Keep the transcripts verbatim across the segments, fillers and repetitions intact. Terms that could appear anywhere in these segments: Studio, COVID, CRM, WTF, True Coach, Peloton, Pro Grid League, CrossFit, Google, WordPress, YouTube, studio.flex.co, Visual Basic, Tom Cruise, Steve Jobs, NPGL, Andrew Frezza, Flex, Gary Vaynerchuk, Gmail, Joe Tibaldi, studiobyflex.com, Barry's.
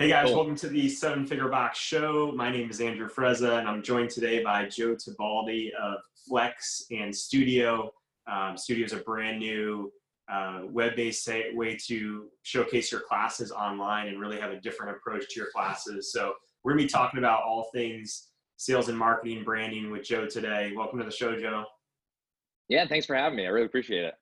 Hey guys, cool. Welcome to the Seven Figure Box Show. My name is Andrew Frezza, and I'm joined today by Joe Tibaldi of Flex and Studio. Um, Studio is a brand new uh, web-based way to showcase your classes online and really have a different approach to your classes. So we're going to be talking about all things sales and marketing, branding with Joe today. Welcome to the show, Joe. Yeah, thanks for having me. I really appreciate it.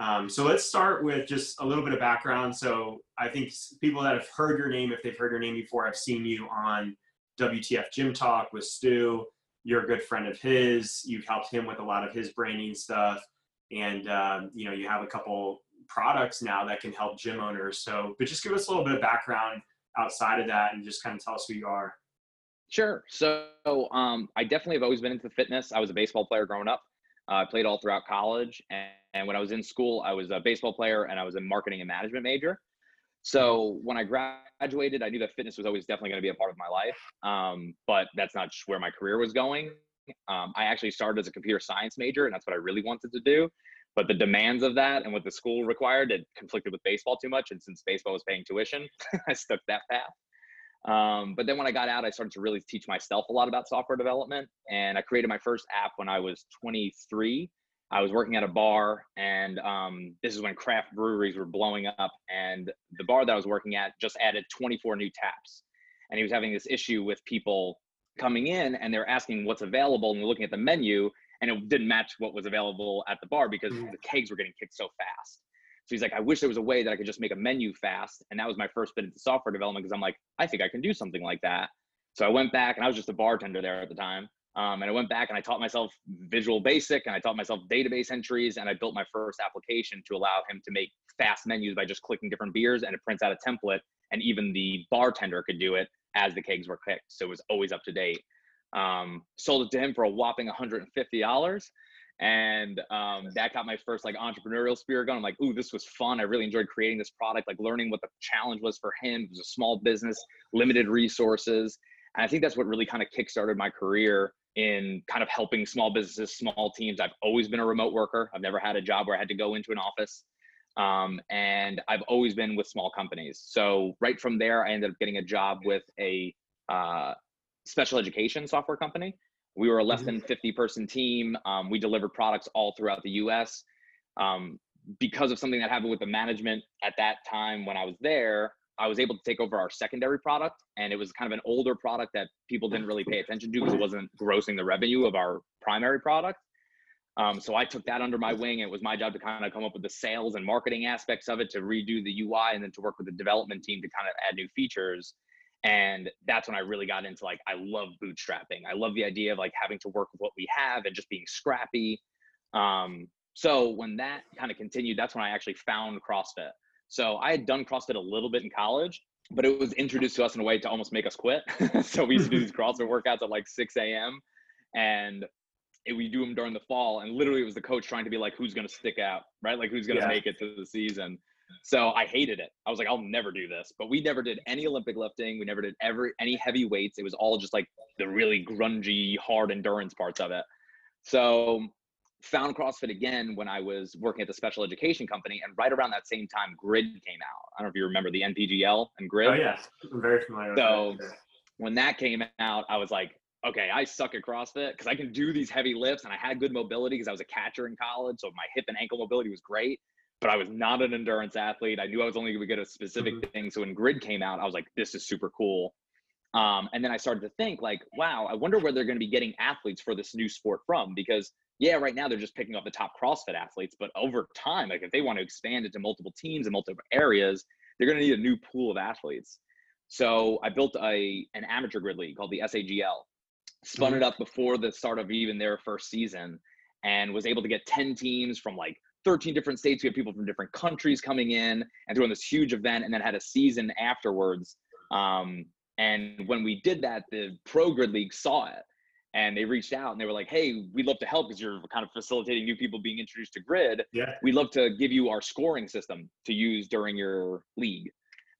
Um, so let's start with just a little bit of background. So I think people that have heard your name, if they've heard your name before, I've seen you on W T F Gym Talk with Stu. You're a good friend of his. You've helped him with a lot of his branding stuff. And, um, you know, you have a couple products now that can help gym owners. So, but just give us a little bit of background outside of that and just kind of tell us who you are. Sure. So um, I definitely have always been into fitness. I was a baseball player growing up. Uh, I played all throughout college, and, and when I was in school, I was a baseball player and I was a marketing and management major. So when I graduated, I knew that fitness was always definitely going to be a part of my life, um, but that's not where my career was going. Um, I actually started as a computer science major, and that's what I really wanted to do, but the demands of that and what the school required, it conflicted with baseball too much, and since baseball was paying tuition, I stuck that path. Um, but then when I got out, I started to really teach myself a lot about software development. And I created my first app when I was twenty-three. I was working at a bar, and um, this is when craft breweries were blowing up. And the bar that I was working at just added twenty-four new taps. And he was having this issue with people coming in and they're asking what's available and looking at the menu, and it didn't match what was available at the bar because mm. the kegs were getting kicked so fast. So he's like, I wish there was a way that I could just make a menu fast. And that was my first bit into software development, because I'm like, I think I can do something like that. So I went back, and I was just a bartender there at the time. Um, and I went back and I taught myself Visual Basic, and I taught myself database entries, and I built my first application to allow him to make fast menus by just clicking different beers, and it prints out a template, and even the bartender could do it as the kegs were kicked. So it was always up to date. Um, sold it to him for a whopping one hundred fifty dollars. And um, that got my first like entrepreneurial spirit going. I'm like, ooh, this was fun. I really enjoyed creating this product, like learning what the challenge was for him. It was a small business, limited resources. And I think that's what really kind of kickstarted my career in kind of helping small businesses, small teams. I've always been a remote worker. I've never had a job where I had to go into an office. Um, and I've always been with small companies. So right from there, I ended up getting a job with a uh, special education software company. We were a less than fifty person team. Um, we delivered products all throughout the U S Um, because of something that happened with the management at that time when I was there, I was able to take over our secondary product. And it was kind of an older product that people didn't really pay attention to because it wasn't grossing the revenue of our primary product. Um, so I took that under my wing. It was my job to kind of come up with the sales and marketing aspects of it, to redo the U I, and then to work with the development team to kind of add new features. And that's when I really got into, like, I love bootstrapping. I love the idea of like having to work with what we have and just being scrappy. Um, so when that kind of continued, that's when I actually found CrossFit. So I had done CrossFit a little bit in college, but it was introduced to us in a way to almost make us quit. So we used to do these CrossFit workouts at like six a m and it, we do them during the fall. And literally it was the coach trying to be like, who's going to stick out, right? Like, who's going to yeah. make it to the season? So I hated it. I was like, I'll never do this. But we never did any Olympic lifting. We never did every, any heavy weights. It was all just like the really grungy, hard endurance parts of it. So found CrossFit again when I was working at the special education company. And right around that same time, Grid came out. I don't know if you remember the N P G L and Grid. Oh, yeah. I'm very familiar so with that. So when that came out, I was like, okay, I suck at CrossFit because I can do these heavy lifts. And I had good mobility because I was a catcher in college. So my hip and ankle mobility was great. But I was not an endurance athlete. I knew I was only going to get a specific mm-hmm. thing. So when Grid came out, I was like, this is super cool. Um, and then I started to think like, wow, I wonder where they're going to be getting athletes for this new sport from. Because yeah, right now they're just picking up the top CrossFit athletes. But over time, like if they want to expand it to multiple teams and multiple areas, they're going to need a new pool of athletes. So I built a an amateur grid league called the S A G L, spun mm-hmm. it up before the start of even their first season, and was able to get ten teams from like thirteen different states. We had people from different countries coming in and doing this huge event, and then had a season afterwards. Um, and when we did that, the Pro Grid League saw it, and they reached out and they were like, hey, we'd love to help because you're kind of facilitating new people being introduced to Grid. Yeah. We'd love to give you our scoring system to use during your league.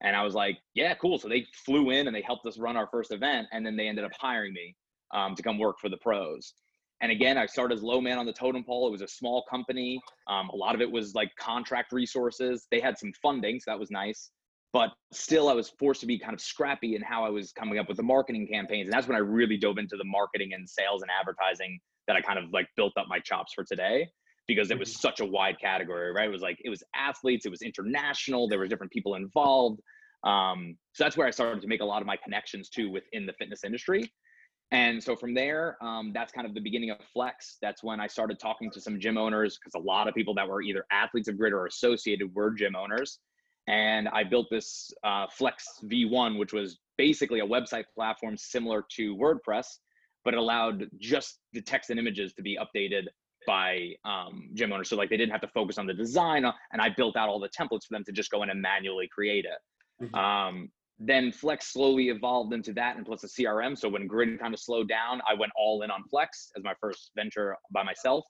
And I was like, yeah, cool. So they flew in and they helped us run our first event. And then they ended up hiring me um, to come work for the pros. And again, I started as low man on the totem pole. It was a small company. Um, a lot of it was like contract resources. They had some funding, so that was nice. but still I was forced to be kind of scrappy in how I was coming up with the marketing campaigns. And that's when I really dove into the marketing and sales and advertising that I kind of like built up my chops for today, because it was such a wide category, right? It was like, it was athletes, it was international, there were different people involved. Um, so that's where I started to make a lot of my connections too within the fitness industry. And so from there, um, that's kind of the beginning of Flex. That's when I started talking to some gym owners, because a lot of people that were either athletes of Grid or associated were gym owners. And I built this uh, Flex V one, which was basically a website platform similar to WordPress, but it allowed just the text and images to be updated by um, gym owners. So like they didn't have to focus on the design, and I built out all the templates for them to just go in and manually create it. Mm-hmm. Um, then Flex slowly evolved into that, and plus a C R M. So when Grid kind of slowed down, I went all in on Flex as my first venture by myself.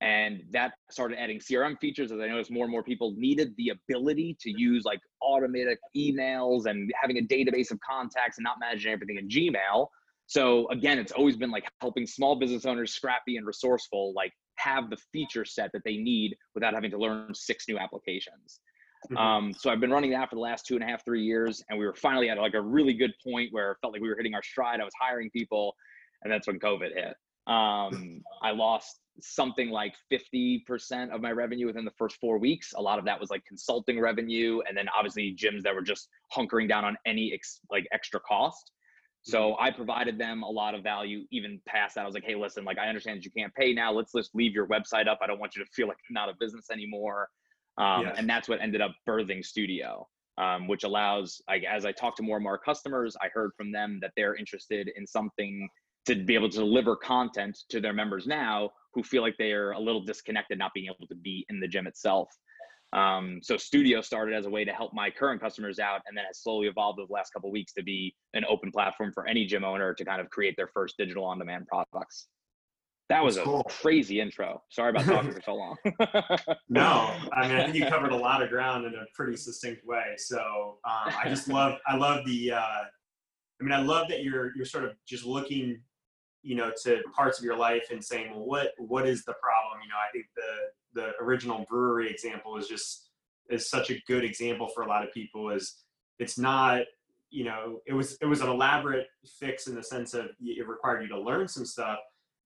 And that started adding C R M features, as I noticed more and more people needed the ability to use like automated emails and having a database of contacts and not managing everything in Gmail. So again, it's always been like helping small business owners, scrappy and resourceful, like have the feature set that they need without having to learn six new applications. Mm-hmm. Um, so I've been running that for the last two and a half, three years. And we were finally at like a really good point where it felt like we were hitting our stride. I was hiring people, and that's when COVID hit. Um, I lost something like fifty percent of my revenue within the first four weeks. A lot of that was like consulting revenue. And then obviously gyms that were just hunkering down on any ex- like extra cost. So I provided them a lot of value even past that. I was like, hey, listen, like I understand that you can't pay now. Let's just leave your website up. I don't want you to feel like I'm not a business anymore. Um, yes. And that's what ended up birthing Studio, um, which allows, like, as I talk to more and more customers, I heard from them that they're interested in something to be able to deliver content to their members now who feel like they are a little disconnected, not being able to be in the gym itself. Um, so Studio started as a way to help my current customers out, and then has slowly evolved over the last couple of weeks to be an open platform for any gym owner to kind of create their first digital on-demand products. That was That's a cool. crazy intro. Sorry about talking for so long. No, I mean, I think you covered a lot of ground in a pretty succinct way. So um, I just love, I love the, uh, I mean, I love that you're, you're sort of just looking, you know, to parts of your life and saying, well, what, what is the problem? You know, I think the, the original brewery example is just, is such a good example for a lot of people. Is it's not, you know, it was, it was an elaborate fix in the sense of it required you to learn some stuff,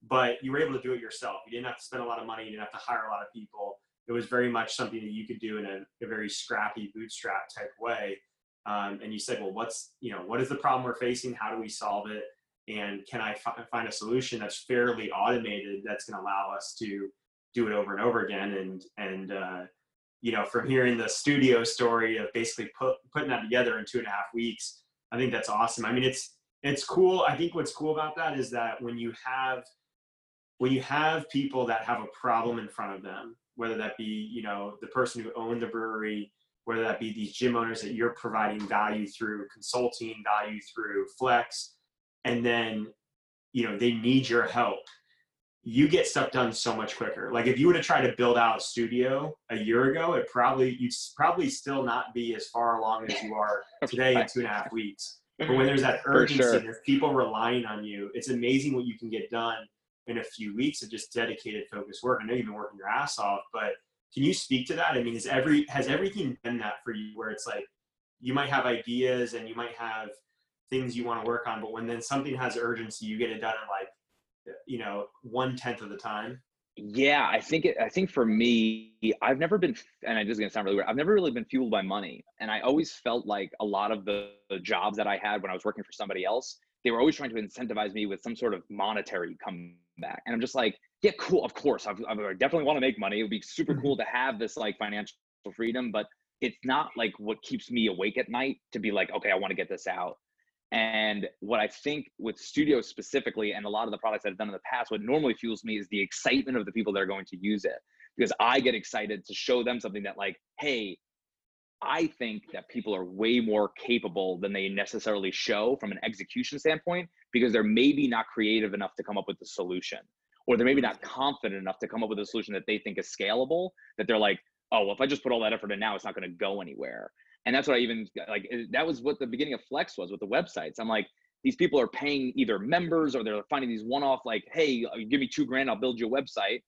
but you were able to do it yourself. You didn't have to spend a lot of money. You didn't have to hire a lot of people. It was very much something that you could do in a, a very scrappy bootstrap type way. Um, and you said, well, what's, you know, what is the problem we're facing? How do we solve it? And can I f- find a solution that's fairly automated that's going to allow us to do it over and over again? And, and uh, you know, from hearing the Studio story of basically put, putting that together in two and a half weeks, I think that's awesome. I mean, it's, it's cool. I think what's cool about that is that when you have, when you have people that have a problem in front of them, whether that be, you know, the person who owned the brewery, whether that be these gym owners that you're providing value through consulting, value through Flex, and then, you know, they need your help, you get stuff done so much quicker. Like if you would have tried to build out a Studio a year ago, it probably, you'd probably still not be as far along as you are today in two and a half weeks. But when there's that urgency, sure. there's people relying on you, it's amazing what you can get done in a few weeks of just dedicated, focused work. I know you've been working your ass off, but can you speak to that? I mean, is every, has everything been that for you where it's like, you might have ideas and you might have things you want to work on, but when then something has urgency, you get it done in like, you know, one tenth of the time? Yeah, I think it, I think for me, I've never been, and I'm just going to sound really weird, I've never really been fueled by money. And I always felt like a lot of the, the jobs that I had when I was working for somebody else, they were always trying to incentivize me with some sort of monetary comeback. And I'm just like, yeah, cool. Of course, I've, I definitely want to make money. It would be super cool to have this like financial freedom, but it's not like what keeps me awake at night to be like, okay, I want to get this out. And what I think with Studio specifically, and a lot of the products that I've done in the past, what normally fuels me is the excitement of the people that are going to use it, because I get excited to show them something that like, hey, I think that people are way more capable than they necessarily show from an execution standpoint, because they're maybe not creative enough to come up with a solution, or they're maybe not confident enough to come up with a solution that they think is scalable, that they're like, oh, well, if I just put all that effort in now, it's not going to go anywhere. And that's what I even like, that was what the beginning of Flex was with the websites. I'm like, these people are paying either members or they're finding these one-off like, hey, give me two grand, I'll build you a website.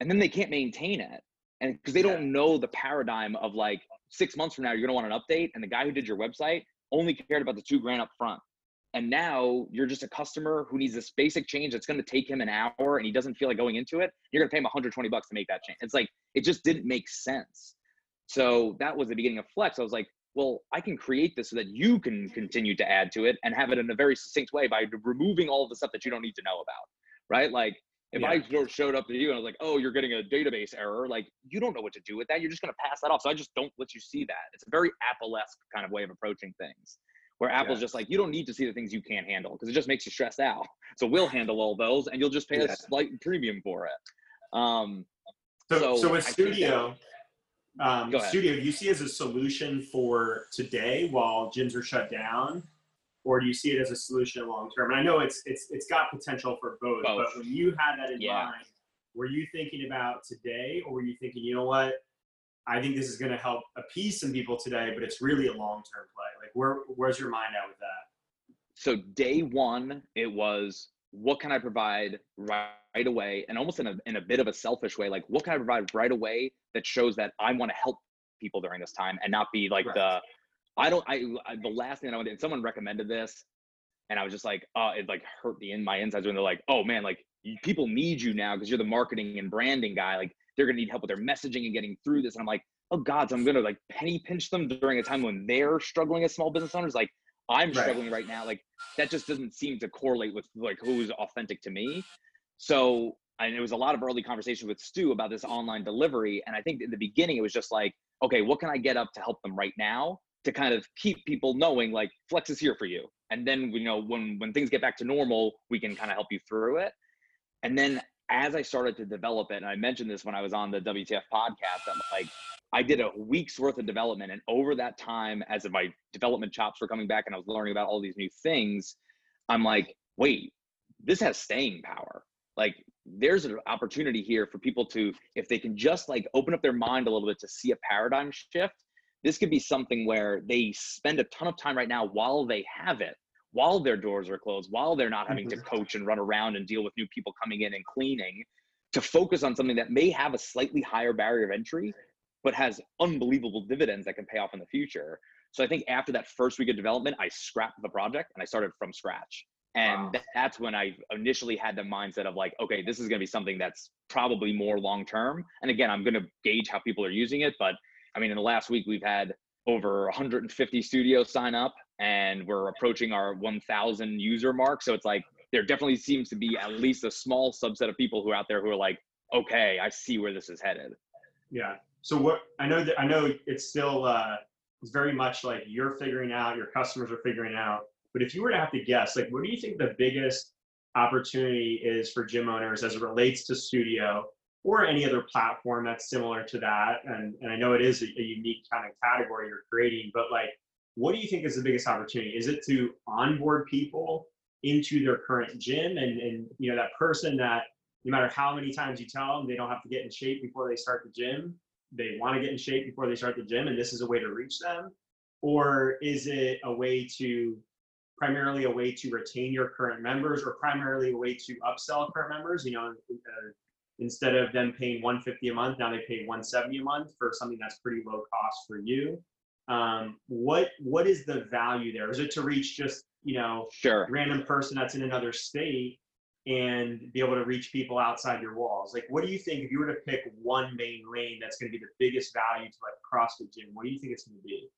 And then they can't maintain it. And because they don't know the paradigm of like, six months from now, you're going to want an update. And the guy who did your website only cared about the two grand up front. And now you're just a customer who needs this basic change that's going to take him an hour and he doesn't feel like going into it. You're going to pay him one hundred twenty bucks to make that change. It's like, it just didn't make sense. So that was the beginning of Flex. I was like, well, I can create this so that you can continue to add to it and have it in a very succinct way by removing all of the stuff that you don't need to know about, right? Like if yeah. I showed up to you and I was like, oh, you're getting a database error. Like you don't know what to do with that. You're just going to pass that off. So I just don't let you see that. It's a very Apple-esque kind of way of approaching things where Apple's yeah. just like, you don't need to see the things you can't handle because it just makes you stressed out. So we'll handle all those and you'll just pay yeah. a slight premium for it. Um, so, so, so with I Studio... Um, Studio, do you see it as a solution for today while gyms are shut down, or do you see it as a solution long term? And I know it's it's it's got potential for both, both. But when you had that in yeah. mind, were you thinking about today, or were you thinking, you know what, I think this is going to help appease some people today, but it's really a long term play? Like, where where's your mind at with that? So day one, it was, what can I provide right away? And almost in a, in a bit of a selfish way, like what can I provide right away that shows that I want to help people during this time and not be like right. the, I don't, I, I, the last thing I want to, and someone recommended this and I was just like, uh, it like hurt the in my insides when they're like, oh man, like people need you now because you're the marketing and branding guy. Like they're going to need help with their messaging and getting through this. And I'm like, oh God, so I'm going to like penny pinch them during a time when they're struggling as small business owners. Like, I'm right. struggling right now. Like that just doesn't seem to correlate with like who's authentic to me. So, and it was a lot of early conversations with Stu about this online delivery. And I think in the beginning, it was just like, okay, what can I get up to help them right now to kind of keep people knowing like Flex is here for you. And then, you know, when, when things get back to normal, we can kind of help you through it. And then as I started to develop it, and I mentioned this when I was on the W T F podcast, I'm like, I did a week's worth of development. And over that time, as my development chops were coming back and I was learning about all these new things, I'm like, wait, this has staying power. Like there's an opportunity here for people to, if they can just like open up their mind a little bit to see a paradigm shift, this could be something where they spend a ton of time right now while they have it, while their doors are closed, while they're not having mm-hmm. to coach and run around and deal with new people coming in and cleaning, to focus on something that may have a slightly higher barrier of entry, but has unbelievable dividends that can pay off in the future. So I think after that first week of development, I scrapped the project and I started from scratch. And wow. that's when I initially had the mindset of like, okay, this is going to be something that's probably more long-term. And again, I'm going to gauge how people are using it. But I mean, in the last week, we've had over one hundred fifty studios sign up and we're approaching our one thousand user mark. So it's like, there definitely seems to be at least a small subset of people who are out there who are like, okay, I see where this is headed. Yeah. So what I know that I know it's still uh, it's very much like you're figuring out, your customers are figuring out. But if you were to have to guess, like, what do you think the biggest opportunity is for gym owners as it relates to Studio or any other platform that's similar to that? And and I know it is a, a unique kind of category you're creating, but like, what do you think is the biggest opportunity? Is it to onboard people into their current gym and and you know that person that no matter how many times you tell them they don't have to get in shape before they start the gym? They want to get in shape before they start the gym, and this is a way to reach them? Or is it a way to, primarily a way to retain your current members, or primarily a way to upsell current members? You know, uh, instead of them paying one hundred fifty dollars a month, now they pay one hundred seventy dollars a month for something that's pretty low cost for you. Um, what what is the value there? Is it to reach just, you know, sure. random person that's in another state and be able to reach people outside your walls? Like, what do you think, if you were to pick one main lane that's going to be the biggest value to like CrossFit gym, what do you think it's going to be?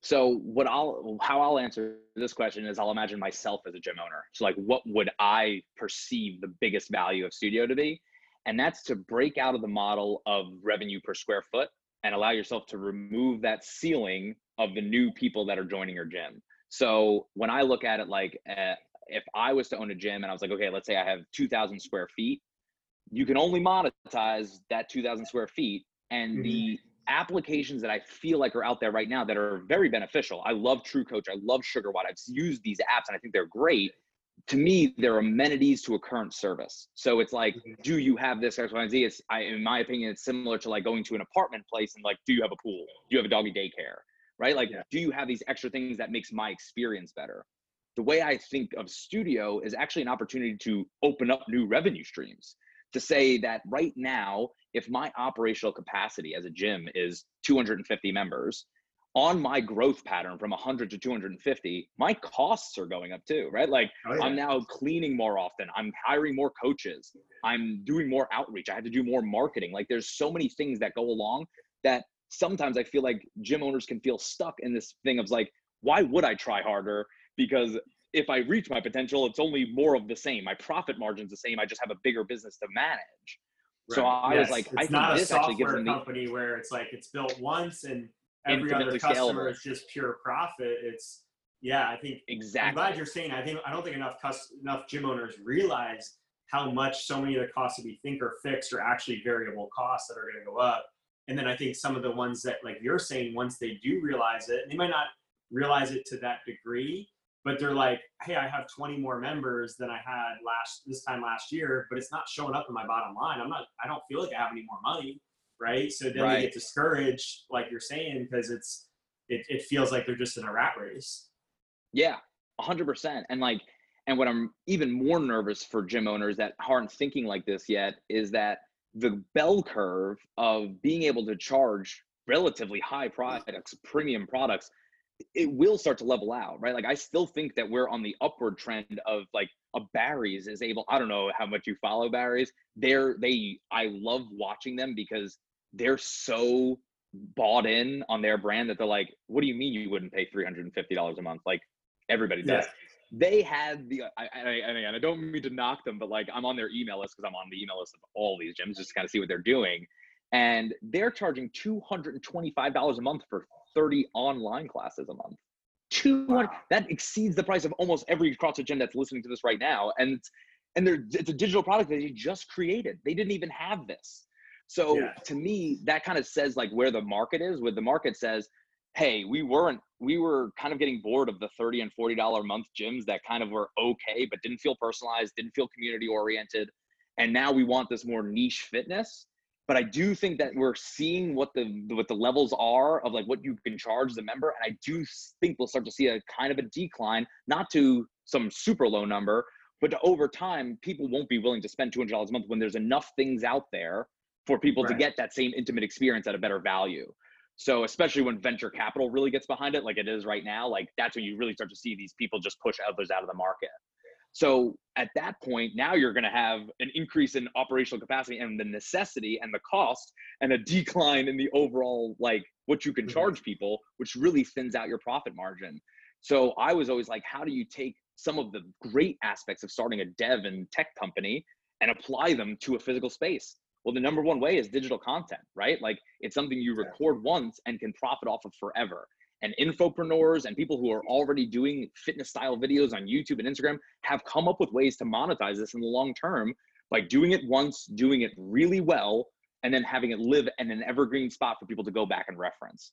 So what I'll, how I'll answer this question is I'll imagine myself as a gym owner. So like, what would I perceive the biggest value of Studio to be? And that's to break out of the model of revenue per square foot and allow yourself to remove that ceiling of the new people that are joining your gym. So when I look at it, like, uh, if I was to own a gym and I was like, okay, let's say I have two thousand square feet, you can only monetize that two thousand square feet. And mm-hmm. the applications that I feel like are out there right now that are very beneficial. I love True Coach. I love Sugar Watt. I've used these apps and I think they're great. To me, they're amenities to a current service. So it's like, do you have this X, Y, and Z? It's, I, in my opinion, it's similar to like going to an apartment place and like, do you have a pool? Do you have a doggy daycare? Right? Like, yeah. do you have these extra things that makes my experience better? The way I think of Studio is actually an opportunity to open up new revenue streams. to say that right now, if my operational capacity as a gym is two hundred fifty members, on my growth pattern from one hundred to two hundred fifty, my costs are going up too, right? Like oh, yeah. I'm now cleaning more often. I'm hiring more coaches. I'm doing more outreach. I had to do more marketing. Like there's so many things that go along that sometimes I feel like gym owners can feel stuck in this thing of like, why would I try harder? Because if I reach my potential, it's only more of the same. My profit margin's the same. I just have a bigger business to manage. Right. So I yes. was like, it's I think not this a actually gives them the company where it's like, it's built once and every other customer scalable. Is just pure profit. It's yeah, I think exactly. I'm glad you're saying. I think I don't think enough cus- enough gym owners realize how much so many of the costs that we think are fixed are actually variable costs that are going to go up. And then I think some of the ones that, like you're saying, once they do realize it, and they might not realize it to that degree, but they're like, hey, I have twenty more members than I had last this time last year, but it's not showing up in my bottom line. I'm not. I don't feel like I have any more money. Right. So then right. they get discouraged, like you're saying, because it's, it, it feels like they're just in a rat race. Yeah, a hundred percent. And like, and what I'm even more nervous for gym owners that aren't thinking like this yet is that the bell curve of being able to charge relatively high products, premium products, it will start to level out, right? Like I still think that we're on the upward trend of like a Barry's is able, I don't know how much you follow Barry's. They're, they, I love watching them because they're so bought in on their brand that they're like, what do you mean you wouldn't pay three hundred fifty dollars a month? Like everybody does. Yeah. They had the, I, I, I, I don't mean to knock them, but like I'm on their email list because I'm on the email list of all these gyms just to kind of see what they're doing. And they're charging two hundred twenty-five dollars a month for thirty online classes a month. two hundred, wow. That exceeds the price of almost every CrossFit gym that's listening to this right now. And, and they're, it's a digital product that they just created. They didn't even have this. So yeah. to me, that kind of says like where the market is, where the market says, hey, we weren't, we were kind of getting bored of the thirty dollars and forty dollars a month gyms that kind of were okay, but didn't feel personalized, didn't feel community oriented. And now we want this more niche fitness. But I do think that we're seeing what the what the levels are of like what you can charge the member. And I do think we'll start to see a kind of a decline, not to some super low number, but to over time, people won't be willing to spend two hundred dollars a month when there's enough things out there for people right. to get that same intimate experience at a better value. So especially when venture capital really gets behind it, like it is right now, like that's when you really start to see these people just push others out of the market. So at that point, now you're going to have an increase in operational capacity and the necessity and the cost and a decline in the overall, like what you can charge people, which really thins out your profit margin. So I was always like, how do you take some of the great aspects of starting a dev and tech company and apply them to a physical space? Well, the number one way is digital content, right? Like it's something you record once and can profit off of forever. And infopreneurs and people who are already doing fitness style videos on YouTube and Instagram have come up with ways to monetize this in the long term by doing it once, doing it really well, and then having it live in an evergreen spot for people to go back and reference.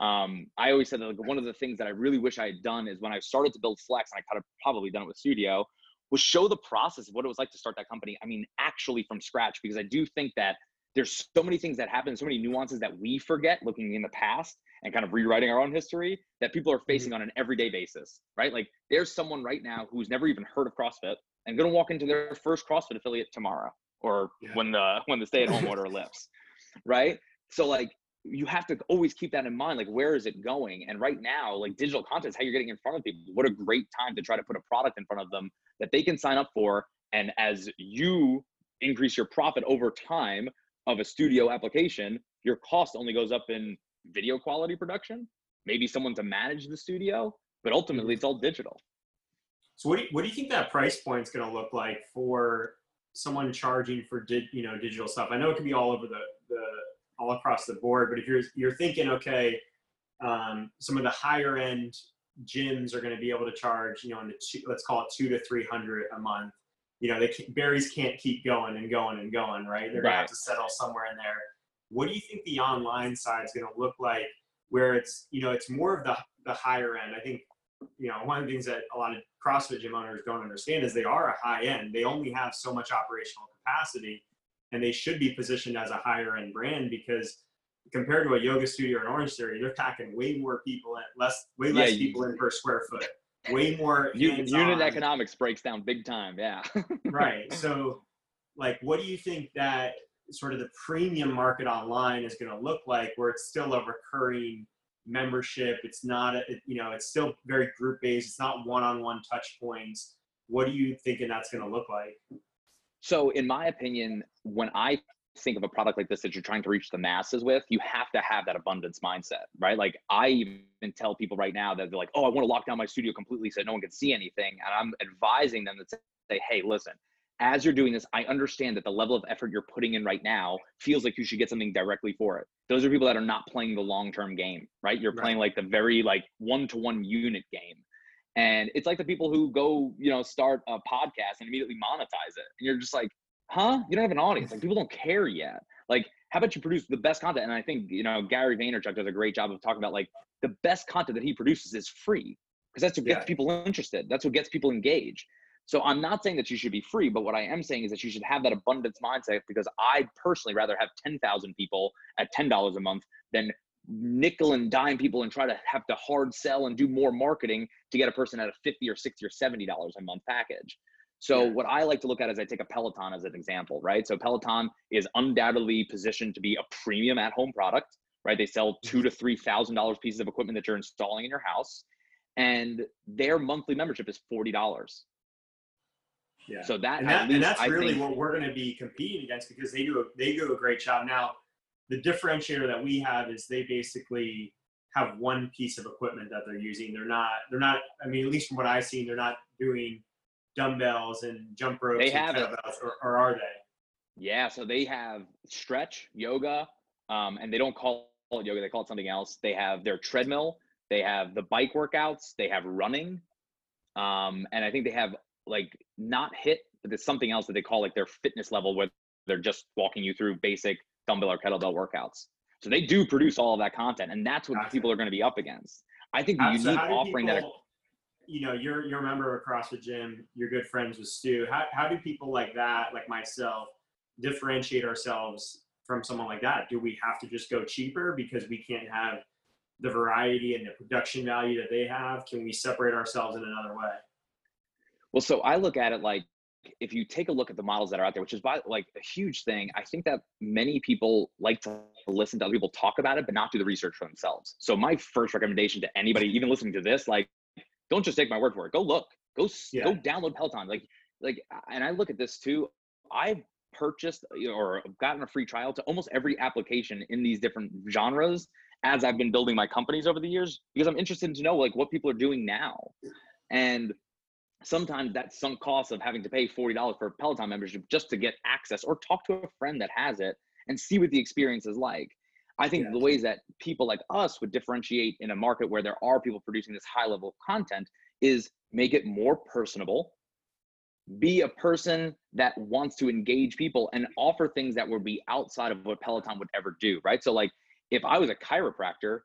Um, I always said that like one of the things that I really wish I had done is when I started to build Flex, and I could have probably done it with Studio, was show the process of what it was like to start that company. I mean, actually from scratch, because I do think that there's so many things that happen, so many nuances that we forget looking in the past and kind of rewriting our own history that people are facing on an everyday basis, right? Like there's someone right now who's never even heard of CrossFit and gonna walk into their first CrossFit affiliate tomorrow or yeah. when the when the stay-at-home order lifts, right? So like you have to always keep that in mind, like where is it going? And right now, like digital content is how you're getting in front of people. What a great time to try to put a product in front of them that they can sign up for. And as you increase your profit over time of a Studio application, your cost only goes up in video quality production, maybe someone to manage the Studio, but ultimately it's all digital. So what do you, what do you think that price point is going to look like for someone charging for di- you know digital stuff? I know it can be all over the, the all across the board, but if you're you're thinking, okay, um, some of the higher end gyms are going to be able to charge, you know, in the two, let's call it two to three hundred a month. You know, they can, Barry's can't keep going and going and going, right? They're right. going to have to settle somewhere in there. What do you think the online side is going to look like where it's, you know, it's more of the, the higher end? I think, you know, one of the things that a lot of CrossFit gym owners don't understand is they are a high end. They only have so much operational capacity and they should be positioned as a higher end brand because compared to a yoga studio in Orange Theory, they're packing way more people in, less, way less yeah, you, people in per square foot, way more. Unit economics breaks down big time. Yeah. Right. So like, what do you think that sort of the premium market online is going to look like, where it's still a recurring membership? It's not, a, you know, it's still very group based. It's not one-on-one touch points. What do you thinking that's going to look like? So in my opinion, when I think of a product like this that you're trying to reach the masses with, you have to have that abundance mindset, right? Like, I even tell people right now that they're like, oh, I want to lock down my studio completely so no one can see anything. And I'm advising them to say, hey, listen, as you're doing this, I understand that the level of effort you're putting in right now feels like you should get something directly for it. Those are people that are not playing the long-term game, right? You're right. playing like the very like one-to-one unit game. And it's like the people who go, you know, start a podcast and immediately monetize it. And you're just like, huh? You don't have an audience. Like, people don't care yet. Like, how about you produce the best content? And I think, you know, Gary Vaynerchuk does a great job of talking about, like, the best content that he produces is free, because that's what gets yeah. people interested. That's what gets people engaged. So I'm not saying that you should be free, but what I am saying is that you should have that abundance mindset, because I personally rather have ten thousand people at ten dollars a month than nickel and dime people and try to have to hard sell and do more marketing to get a person at a fifty or sixty or seventy dollars a month package. So yeah. what I like to look at is, I take a Peloton as an example, right? So Peloton is undoubtedly positioned to be a premium at-home product, right? They sell two to three thousand dollars pieces of equipment that you're installing in your house, and their monthly membership is forty dollars. Yeah. So that, and, that, least, and that's I really think, what we're going to be competing against, because they do a, they do a great job. Now, the differentiator that we have is they basically have one piece of equipment that they're using. They're not, they're not, I mean, at least from what I've seen, they're not doing dumbbells and jump ropes they have and kettlebells, or, or are they? Yeah. So they have stretch, yoga, um, and they don't call it yoga. They call it something else. They have their treadmill. They have the bike workouts. They have running. Um, and I think they have, like, not hit, but there's something else that they call like their fitness level, where they're just walking you through basic dumbbell or kettlebell workouts. So they do produce all of that content, and that's what gotcha. people are going to be up against. I think the uh, unique so offering people, that, are, you know, you're, you're a member of CrossFit Gym, you're good friends with Stu. How, how do people like that, like myself, differentiate ourselves from someone like that? Do we have to just go cheaper because we can't have the variety and the production value that they have? Can we separate ourselves in another way? Well, so I look at it like, if you take a look at the models that are out there, which is by, like a huge thing, I think that many people like to listen to other people talk about it, but not do the research for themselves. So my first recommendation to anybody, even listening to this, like, don't just take my word for it. Go look, go, yeah. go download Peloton. Like, like, and I look at this too. I've purchased or gotten a free trial to almost every application in these different genres as I've been building my companies over the years, because I'm interested to know like what people are doing now. And sometimes that sunk cost of having to pay forty dollars for a Peloton membership just to get access, or talk to a friend that has it and see what the experience is like. I think yeah. the ways that people like us would differentiate in a market where there are people producing this high level of content is make it more personable, be a person that wants to engage people, and offer things that would be outside of what Peloton would ever do, right? So like, if I was a chiropractor,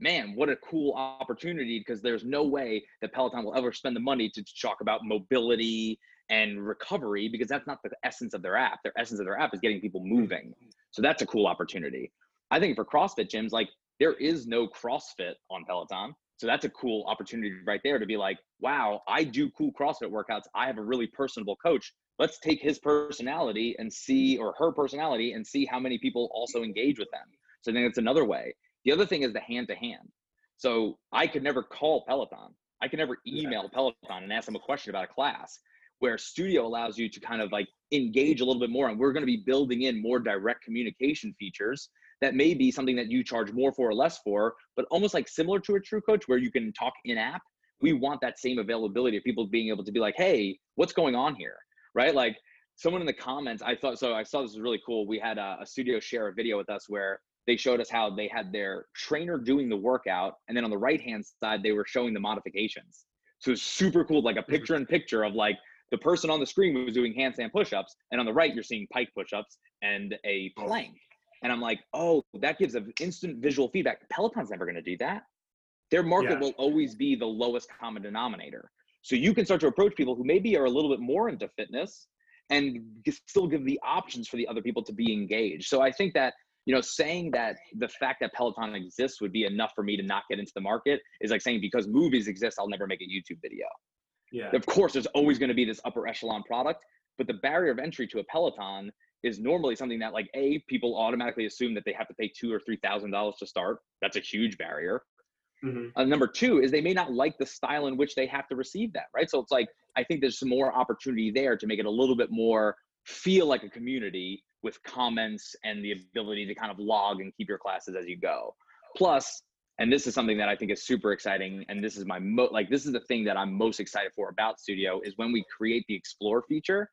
man, what a cool opportunity, because there's no way that Peloton will ever spend the money to talk about mobility and recovery, because that's not the essence of their app. Their essence of their app is getting people moving. So that's a cool opportunity. I think for CrossFit gyms, like, there is no CrossFit on Peloton. So that's a cool opportunity right there to be like, wow, I do cool CrossFit workouts. I have a really personable coach. Let's take his personality and see, or her personality, and see how many people also engage with them. So I think that's another way. The other thing is the hand-to-hand. So I could never call Peloton. I could never email yeah. Peloton and ask them a question about a class, where Studio allows you to kind of like engage a little bit more. And we're going to be building in more direct communication features that may be something that you charge more for or less for, but almost like similar to a True Coach where you can talk in-app. We want that same availability of people being able to be like, hey, what's going on here, right? Like someone in the comments, I thought, so I saw this was really cool. We had a, a Studio share a video with us where they showed us how they had their trainer doing the workout, and then on the right-hand side, they were showing the modifications. So it's super cool, like a picture-in-picture of like the person on the screen was doing handstand push-ups, and on the right, you're seeing pike push-ups and a plank. And I'm like, oh, that gives an instant visual feedback. Peloton's never gonna do that. Their market yeah. will always be the lowest common denominator. So you can start to approach people who maybe are a little bit more into fitness and still give the options for the other people to be engaged. So I think that, you know, saying that the fact that Peloton exists would be enough for me to not get into the market is like saying because movies exist, I'll never make a YouTube video. Yeah. Of course, there's always going to be this upper echelon product. But the barrier of entry to a Peloton is normally something that, like, A, people automatically assume that they have to pay two or three thousand dollars to start. That's a huge barrier. Mm-hmm. Uh, number two is they may not like the style in which they have to receive that, right? So it's like, I think there's some more opportunity there to make it a little bit more feel like a community with comments and the ability to kind of log and keep your classes as you go. Plus, and this is something that I think is super exciting, and this is my mo like this is the thing that I'm most excited for about Studio, is when we create the Explore feature,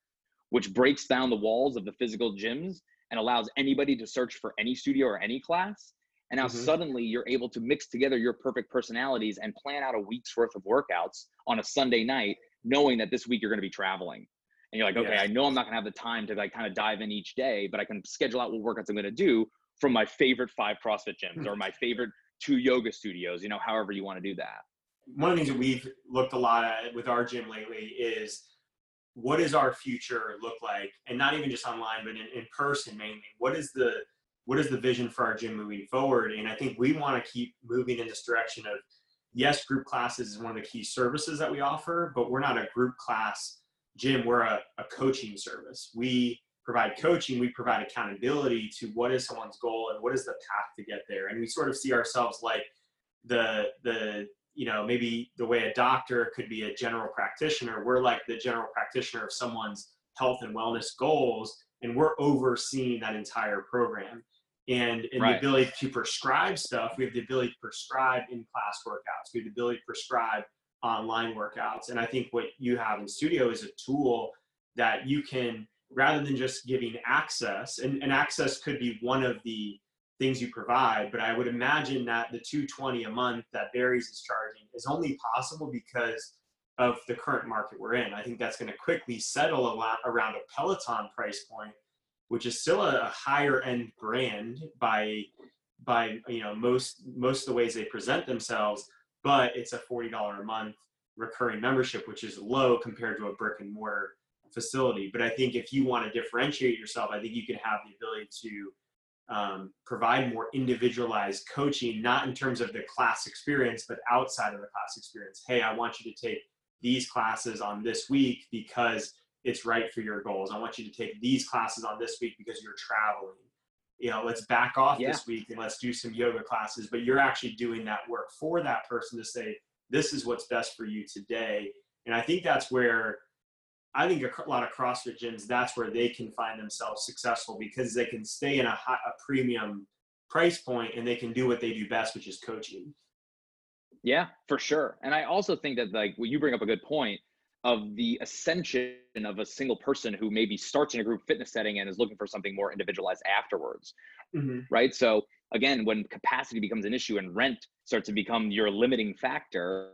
which breaks down the walls of the physical gyms and allows anybody to search for any studio or any class. And now mm-hmm. suddenly you're able to mix together your perfect personalities and plan out a week's worth of workouts on a Sunday night, knowing that this week you're going to be traveling. And you're like, okay, yes. I know I'm not gonna have the time to like kind of dive in each day, but I can schedule out what workouts I'm gonna do from my favorite five CrossFit gyms or my favorite two yoga studios, you know, however you wanna do that. One of the things that we've looked a lot at with our gym lately is, what does our future look like? And not even just online, but in, in person mainly. What is the what is the vision for our gym moving forward? And I think we wanna keep moving in this direction of, yes, group classes is one of the key services that we offer, but we're not a group class Jim, we're a, a coaching service. We provide coaching, we provide accountability to what is someone's goal and what is the path to get there. And we sort of see ourselves like the, the you know, maybe the way a doctor could be a general practitioner, we're like the general practitioner of someone's health and wellness goals, and we're overseeing that entire program. And, and right. the ability to prescribe stuff, we have the ability to prescribe in-class workouts, we have the ability to prescribe online workouts. And I think what you have in Studio is a tool that you can, rather than just giving access, and, and access could be one of the things you provide, but I would imagine that the two hundred twenty dollars a month that Barry's is charging is only possible because of the current market we're in. I think that's going to quickly settle a lot around a Peloton price point, which is still a higher end brand by, by you know, most, most of the ways they present themselves. But it's a forty dollars a month recurring membership, which is low compared to a brick and mortar facility. But I think if you want to differentiate yourself, I think you can have the ability to um, provide more individualized coaching, not in terms of the class experience, but outside of the class experience. Hey, I want you to take these classes on this week because it's right for your goals. I want you to take these classes on this week because you're traveling. You know, let's back off yeah. this week and let's do some yoga classes, but you're actually doing that work for that person to say, this is what's best for you today. And I think that's where, I think a lot of CrossFit gyms, that's where they can find themselves successful, because they can stay in a, high, a premium price point and they can do what they do best, which is coaching. Yeah, for sure. And I also think that, like, well, you bring up a good point of the ascension of a single person who maybe starts in a group fitness setting and is looking for something more individualized afterwards, mm-hmm. right? So again, when capacity becomes an issue and rent starts to become your limiting factor,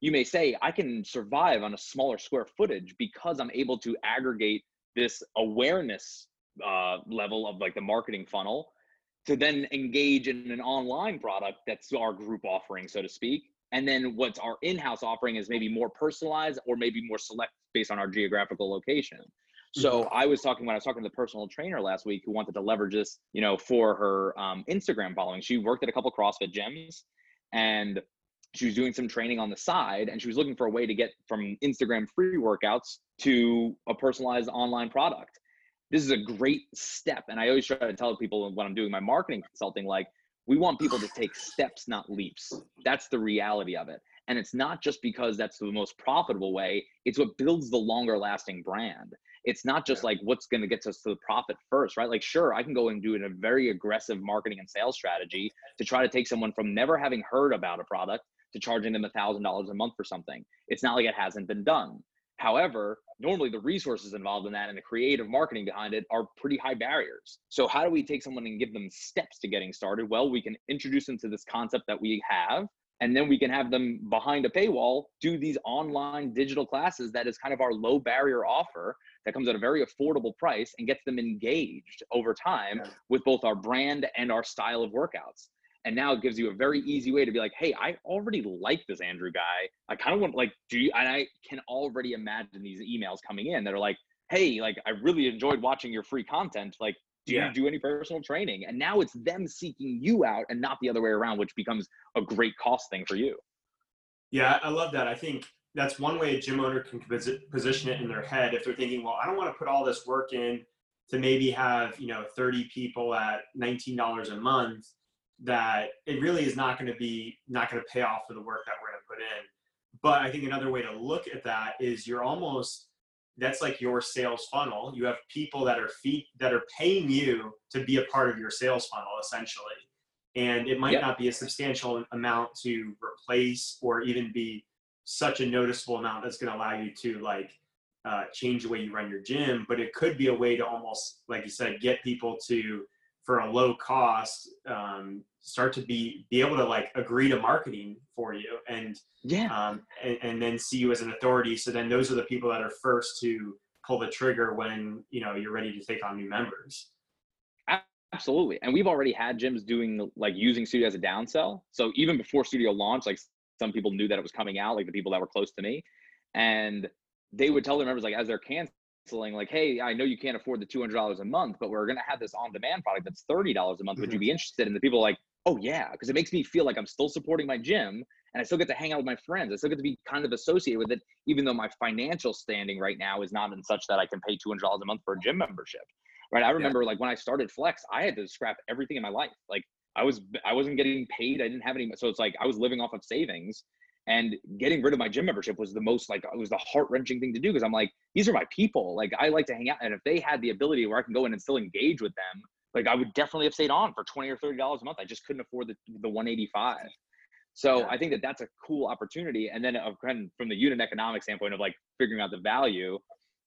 you may say, I can survive on a smaller square footage because I'm able to aggregate this awareness uh, level of like the marketing funnel to then engage in an online product that's our group offering, so to speak. And then what's our in-house offering is maybe more personalized or maybe more select based on our geographical location. So I was talking, when I was talking to the personal trainer last week who wanted to leverage this, you know, for her um, Instagram following, she worked at a couple of CrossFit gyms and she was doing some training on the side, and she was looking for a way to get from Instagram free workouts to a personalized online product. This is a great step. And I always try to tell people when I'm doing my marketing consulting, like, we want people to take steps, not leaps. That's the reality of it. And it's not just because that's the most profitable way, it's what builds the longer lasting brand. It's not just like what's gonna get us to the profit first, right? Like, sure, I can go and do a very aggressive marketing and sales strategy to try to take someone from never having heard about a product to charging them one thousand dollars a month for something. It's not like it hasn't been done. However, normally the resources involved in that and the creative marketing behind it are pretty high barriers. So how do we take someone and give them steps to getting started? Well, we can introduce them to this concept that we have, and then we can have them behind a paywall do these online digital classes that is kind of our low barrier offer that comes at a very affordable price and gets them engaged over time with both our brand and our style of workouts. And now it gives you a very easy way to be like, hey, I already like this Andrew guy. I kind of want, like, do you, and I can already imagine these emails coming in that are like, hey, like, I really enjoyed watching your free content. Like, do yeah. you do any personal training? And now it's them seeking you out and not the other way around, which becomes a great cost thing for you. Yeah, I love that. I think that's one way a gym owner can position it in their head. If they're thinking, well, I don't want to put all this work in to maybe have, you know, thirty people at nineteen dollars a month, that it really is not going to be, not going to pay off for the work that we're going to put in. But I think another way to look at that is you're almost, that's like your sales funnel. You have people that are feet that are paying you to be a part of your sales funnel, essentially. And it might yep. not be a substantial amount to replace or even be such a noticeable amount that's going to allow you to like uh, change the way you run your gym. But it could be a way to almost, like you said, get people to, for a low cost, um, start to be, be able to like agree to marketing for you and, yeah. um, and, and then see you as an authority. So then those are the people that are first to pull the trigger when, you know, you're ready to take on new members. Absolutely. And we've already had gyms doing like using Studio as a downsell. So even before Studio launched, like some people knew that it was coming out, like the people that were close to me, and they would tell their members, like, as they're canceling, like, hey, I know you can't afford the two hundred dollars a month, but we're going to have this on-demand product that's thirty dollars a month. Would mm-hmm. you be interested? And the people are like, oh yeah, because it makes me feel like I'm still supporting my gym and I still get to hang out with my friends. I still get to be kind of associated with it, even though my financial standing right now is not in such that I can pay two hundred dollars a month for a gym membership, right? I remember yeah. like when I started Flex, I had to scrap everything in my life. Like I, was, I wasn't getting paid. I didn't have any. So it's like I was living off of savings. And getting rid of my gym membership was the most, like, it was the heart-wrenching thing to do, because I'm like, these are my people. Like, I like to hang out. And if they had the ability where I can go in and still engage with them, like, I would definitely have stayed on for twenty or thirty dollars a month. I just couldn't afford the, the one eighty-five. So yeah. I think that that's a cool opportunity. And then from the unit economic standpoint of, like, figuring out the value,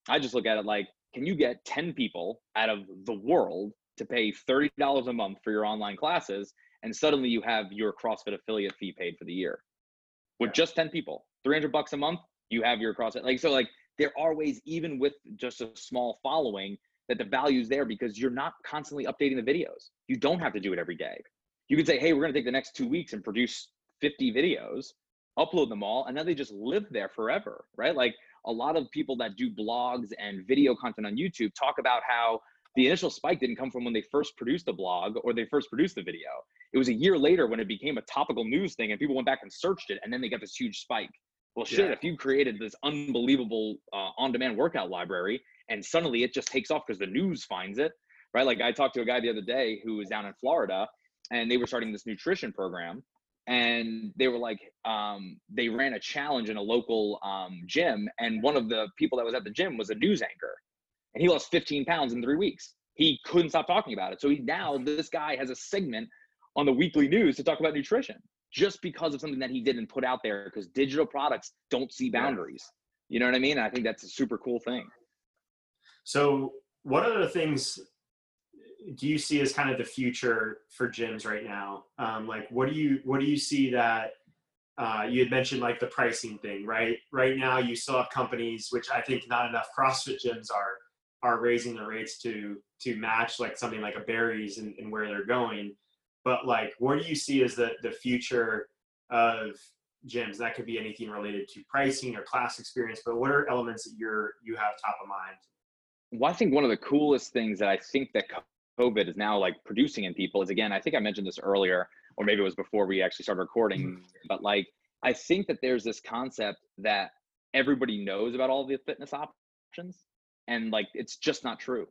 I just look at it like, can you get ten people out of the world to pay thirty dollars a month for your online classes? And suddenly you have your CrossFit affiliate fee paid for the year. With just ten people, three hundred bucks a month, you have your CrossFit. Like, so like there are ways, even with just a small following, that the value's there, because you're not constantly updating the videos. You don't have to do it every day. You could say, hey, we're going to take the next two weeks and produce fifty videos, upload them all. And now they just live there forever, right? Like a lot of people that do blogs and video content on YouTube talk about how the initial spike didn't come from when they first produced the blog or they first produced the video. It was a year later when it became a topical news thing and people went back and searched it, and then they got this huge spike. Well, shit, yeah. if you created this unbelievable uh, on-demand workout library and suddenly it just takes off because the news finds it, right? Like I talked to a guy the other day who was down in Florida, and they were starting this nutrition program, and they were like, um, they ran a challenge in a local um, gym, and one of the people that was at the gym was a news anchor, and he lost fifteen pounds in three weeks. He couldn't stop talking about it. So he, now this guy has a segment on the weekly news to talk about nutrition, just because of something that he didn't put out there, because digital products don't see boundaries. You know what I mean? And I think that's a super cool thing. So what other things do you see as kind of the future for gyms right now? Um, like, what do you, what do you see that uh, you had mentioned, like the pricing thing, right? Right now you still have companies, which I think not enough CrossFit gyms are, are raising the rates to, to match like something like a Barry's and, and where they're going. But like, what do you see as the, the future of gyms? That could be anything related to pricing or class experience, but what are elements that you're, you have top of mind? Well, I think one of the coolest things that I think that COVID is now like producing in people is, again, I think I mentioned this earlier, or maybe it was before we actually started recording, mm-hmm. but like, I think that there's this concept that everybody knows about all the fitness options, and like, it's just not true,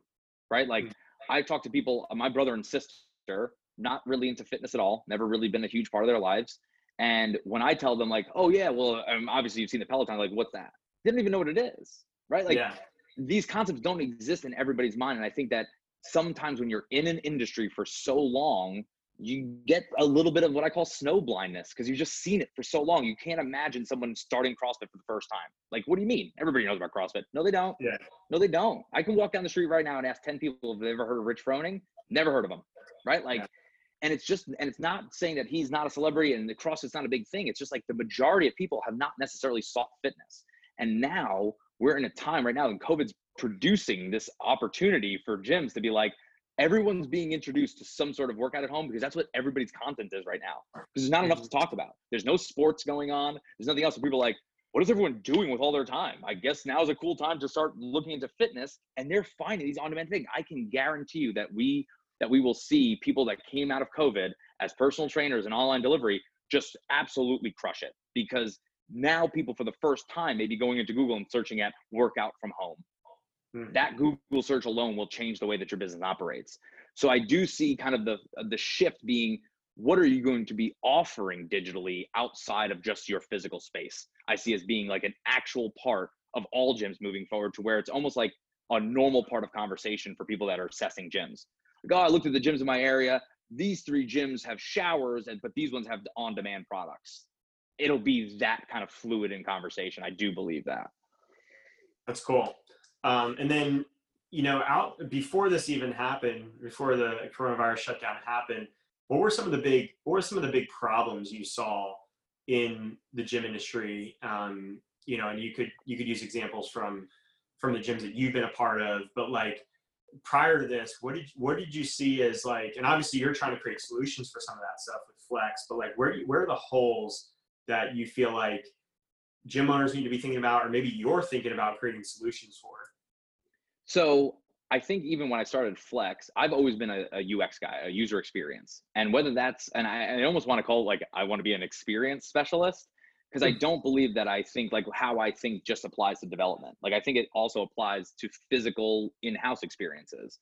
right? Like mm-hmm. I've talked to people, my brother and sister, not really into fitness at all, never really been a huge part of their lives. And when I tell them like, oh yeah, well, um, obviously you've seen the Peloton, like what's that? They don't even know what it is, right? Like yeah. these concepts don't exist in everybody's mind. And I think that sometimes when you're in an industry for so long, you get a little bit of what I call snow blindness, because you've just seen it for so long. You can't imagine someone starting CrossFit for the first time. Like, what do you mean? Everybody knows about CrossFit. No, they don't. Yeah. No, they don't. I can walk down the street right now and ask ten people if they've ever heard of Rich Froning. Never heard of him, right? Like. Yeah. And it's just, and it's not saying that he's not a celebrity and the CrossFit's not a big thing. It's just like the majority of people have not necessarily sought fitness. And now we're in a time right now, and COVID's producing this opportunity for gyms to be like, everyone's being introduced to some sort of workout at home, because that's what everybody's content is right now. Because there's not enough to talk about. There's no sports going on. There's nothing else. So people are like, what is everyone doing with all their time? I guess now is a cool time to start looking into fitness. And they're finding these on-demand things. I can guarantee you that we that we will see people that came out of COVID as personal trainers and online delivery just absolutely crush it, because now people for the first time may be going into Google and searching at workout from home. Mm-hmm. That Google search alone will change the way that your business operates. So I do see kind of the, the shift being, what are you going to be offering digitally outside of just your physical space? I see as being like an actual part of all gyms moving forward, to where it's almost like a normal part of conversation for people that are assessing gyms. Like, oh, I looked at the gyms in my area. These three gyms have showers, and but these ones have the on-demand products. It'll be that kind of fluid in conversation. I do believe that. That's cool. Um, and then, you know, out before this even happened, before the coronavirus shutdown happened, what were some of the big, what were some of the big problems you saw in the gym industry? Um, you know, and you could you could use examples from from the gyms that you've been a part of, but like prior to this, what did what did you see as like, and obviously you're trying to create solutions for some of that stuff with Flex, but like where where are the holes that you feel like gym owners need to be thinking about, or maybe you're thinking about creating solutions for? So I think even when I started Flex, I've always been a, a U X guy, a user experience. And whether that's, and I, I almost want to call it like, I want to be an experience specialist, because I don't believe that I think like how I think just applies to development. Like I think it also applies to physical in-house experiences.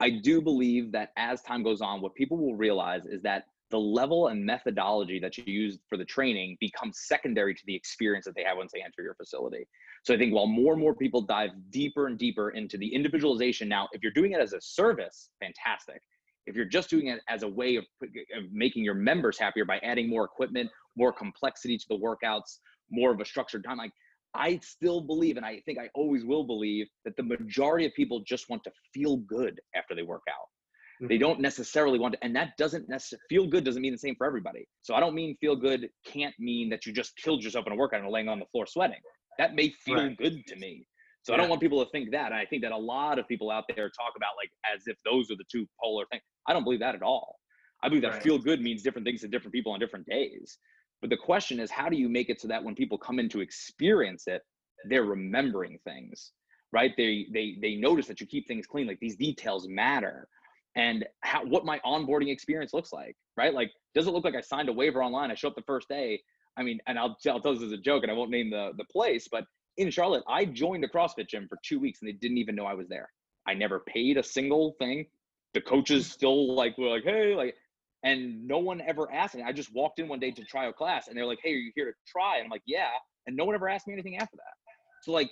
I do believe that as time goes on, what people will realize is that the level and methodology that you use for the training becomes secondary to the experience that they have once they enter your facility. So I think while more and more people dive deeper and deeper into the individualization now, if you're doing it as a service, fantastic. If you're just doing it as a way of, of making your members happier by adding more equipment, more complexity to the workouts, more of a structured time, like I still believe, and I think I always will believe, that the majority of people just want to feel good after they work out. They don't necessarily want to, and that doesn't necessarily, feel good doesn't mean the same for everybody. So I don't mean feel good can't mean that you just killed yourself in a workout and are laying on the floor sweating. That may feel right. good to me. So yeah. I don't want people to think that. And I think that a lot of people out there talk about like, as if those are the two polar things. I don't believe that at all. I believe that right. feel good means different things to different people on different days. But the question is, how do you make it so that when people come in to experience it, they're remembering things, right? They, they, they notice that you keep things clean. Like these details matter. And how, what my onboarding experience looks like, right? Like, does it look like I signed a waiver online? I show up the first day. I mean, and I'll, I'll tell this as a joke, and I won't name the, the place, but in Charlotte, I joined a CrossFit gym for two weeks and they didn't even know I was there. I never paid a single thing. The coaches still like, were like, hey, like, and no one ever asked me. I just walked in one day to try a class and they're like, hey, are you here to try? And I'm like, yeah. And no one ever asked me anything after that. So like,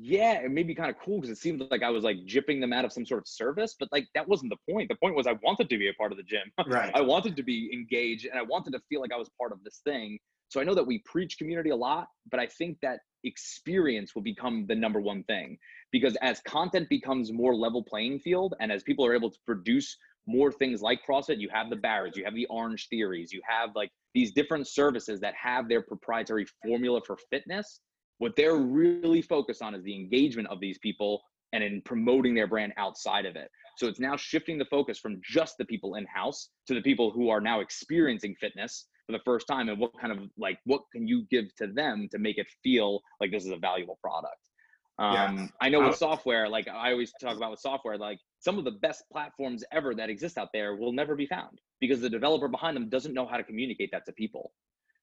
yeah, it may be kind of cool because it seemed like I was like gypping them out of some sort of service, but like that wasn't the point. The point was I wanted to be a part of the gym. Right. I wanted to be engaged and I wanted to feel like I was part of this thing. So I know that we preach community a lot, but I think that experience will become the number one thing, because as content becomes more level playing field and as people are able to produce more things like CrossFit, you have the Barry's, you have the Orange Theories, you have like these different services that have their proprietary formula for fitness. What they're really focused on is the engagement of these people and in promoting their brand outside of it. So it's now shifting the focus from just the people in-house to the people who are now experiencing fitness for the first time, and what kind of like, what can you give to them to make it feel like this is a valuable product? Um, yeah. I know with software, like I always talk about with software, like some of the best platforms ever that exist out there will never be found because the developer behind them doesn't know how to communicate that to people.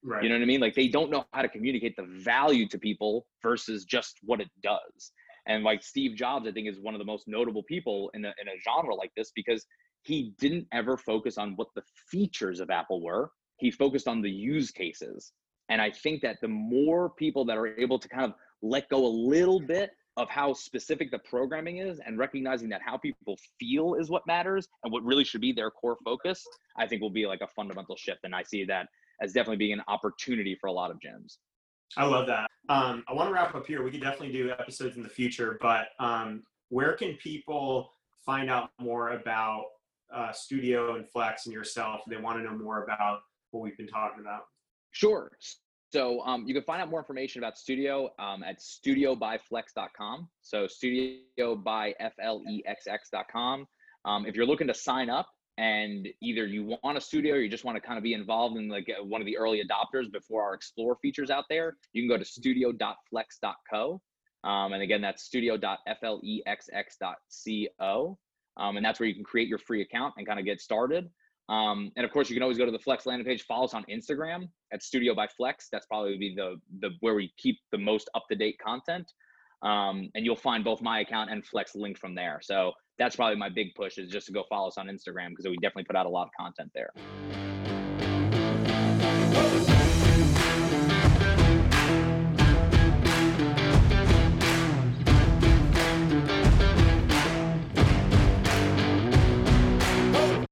Right. You know what I mean? Like they don't know how to communicate the value to people versus just what it does. And like Steve Jobs, I think, is one of the most notable people in a, in a genre like this, because he didn't ever focus on what the features of Apple were. He focused on the use cases. And I think that the more people that are able to kind of let go a little bit of how specific the programming is and recognizing that how people feel is what matters and what really should be their core focus, I think will be like a fundamental shift. And I see that as definitely being an opportunity for a lot of gyms. I love that. Um, I want to wrap up here. We could definitely do episodes in the future, but um, where can people find out more about uh, Studio and Flex and yourself? They want to know more about what we've been talking about. Sure. So um, you can find out more information about Studio um, at studio by flex dot com. So studio by F L E X X dot com. Um, if you're looking to sign up, and either you want a studio or you just want to kind of be involved in like one of the early adopters before our Explore features out there, you can go to studio dot flex dot co. Um, and again, that's studio dot flex dot co. Um, and that's where you can create your free account and kind of get started. Um, and of course, you can always go to the Flex landing page, follow us on Instagram at Studio by Flex. That's probably be the, the, where we keep the most up-to-date content. Um, and you'll find both my account and Flex linked from there. So that's probably my big push, is just to go follow us on Instagram, because we definitely put out a lot of content there.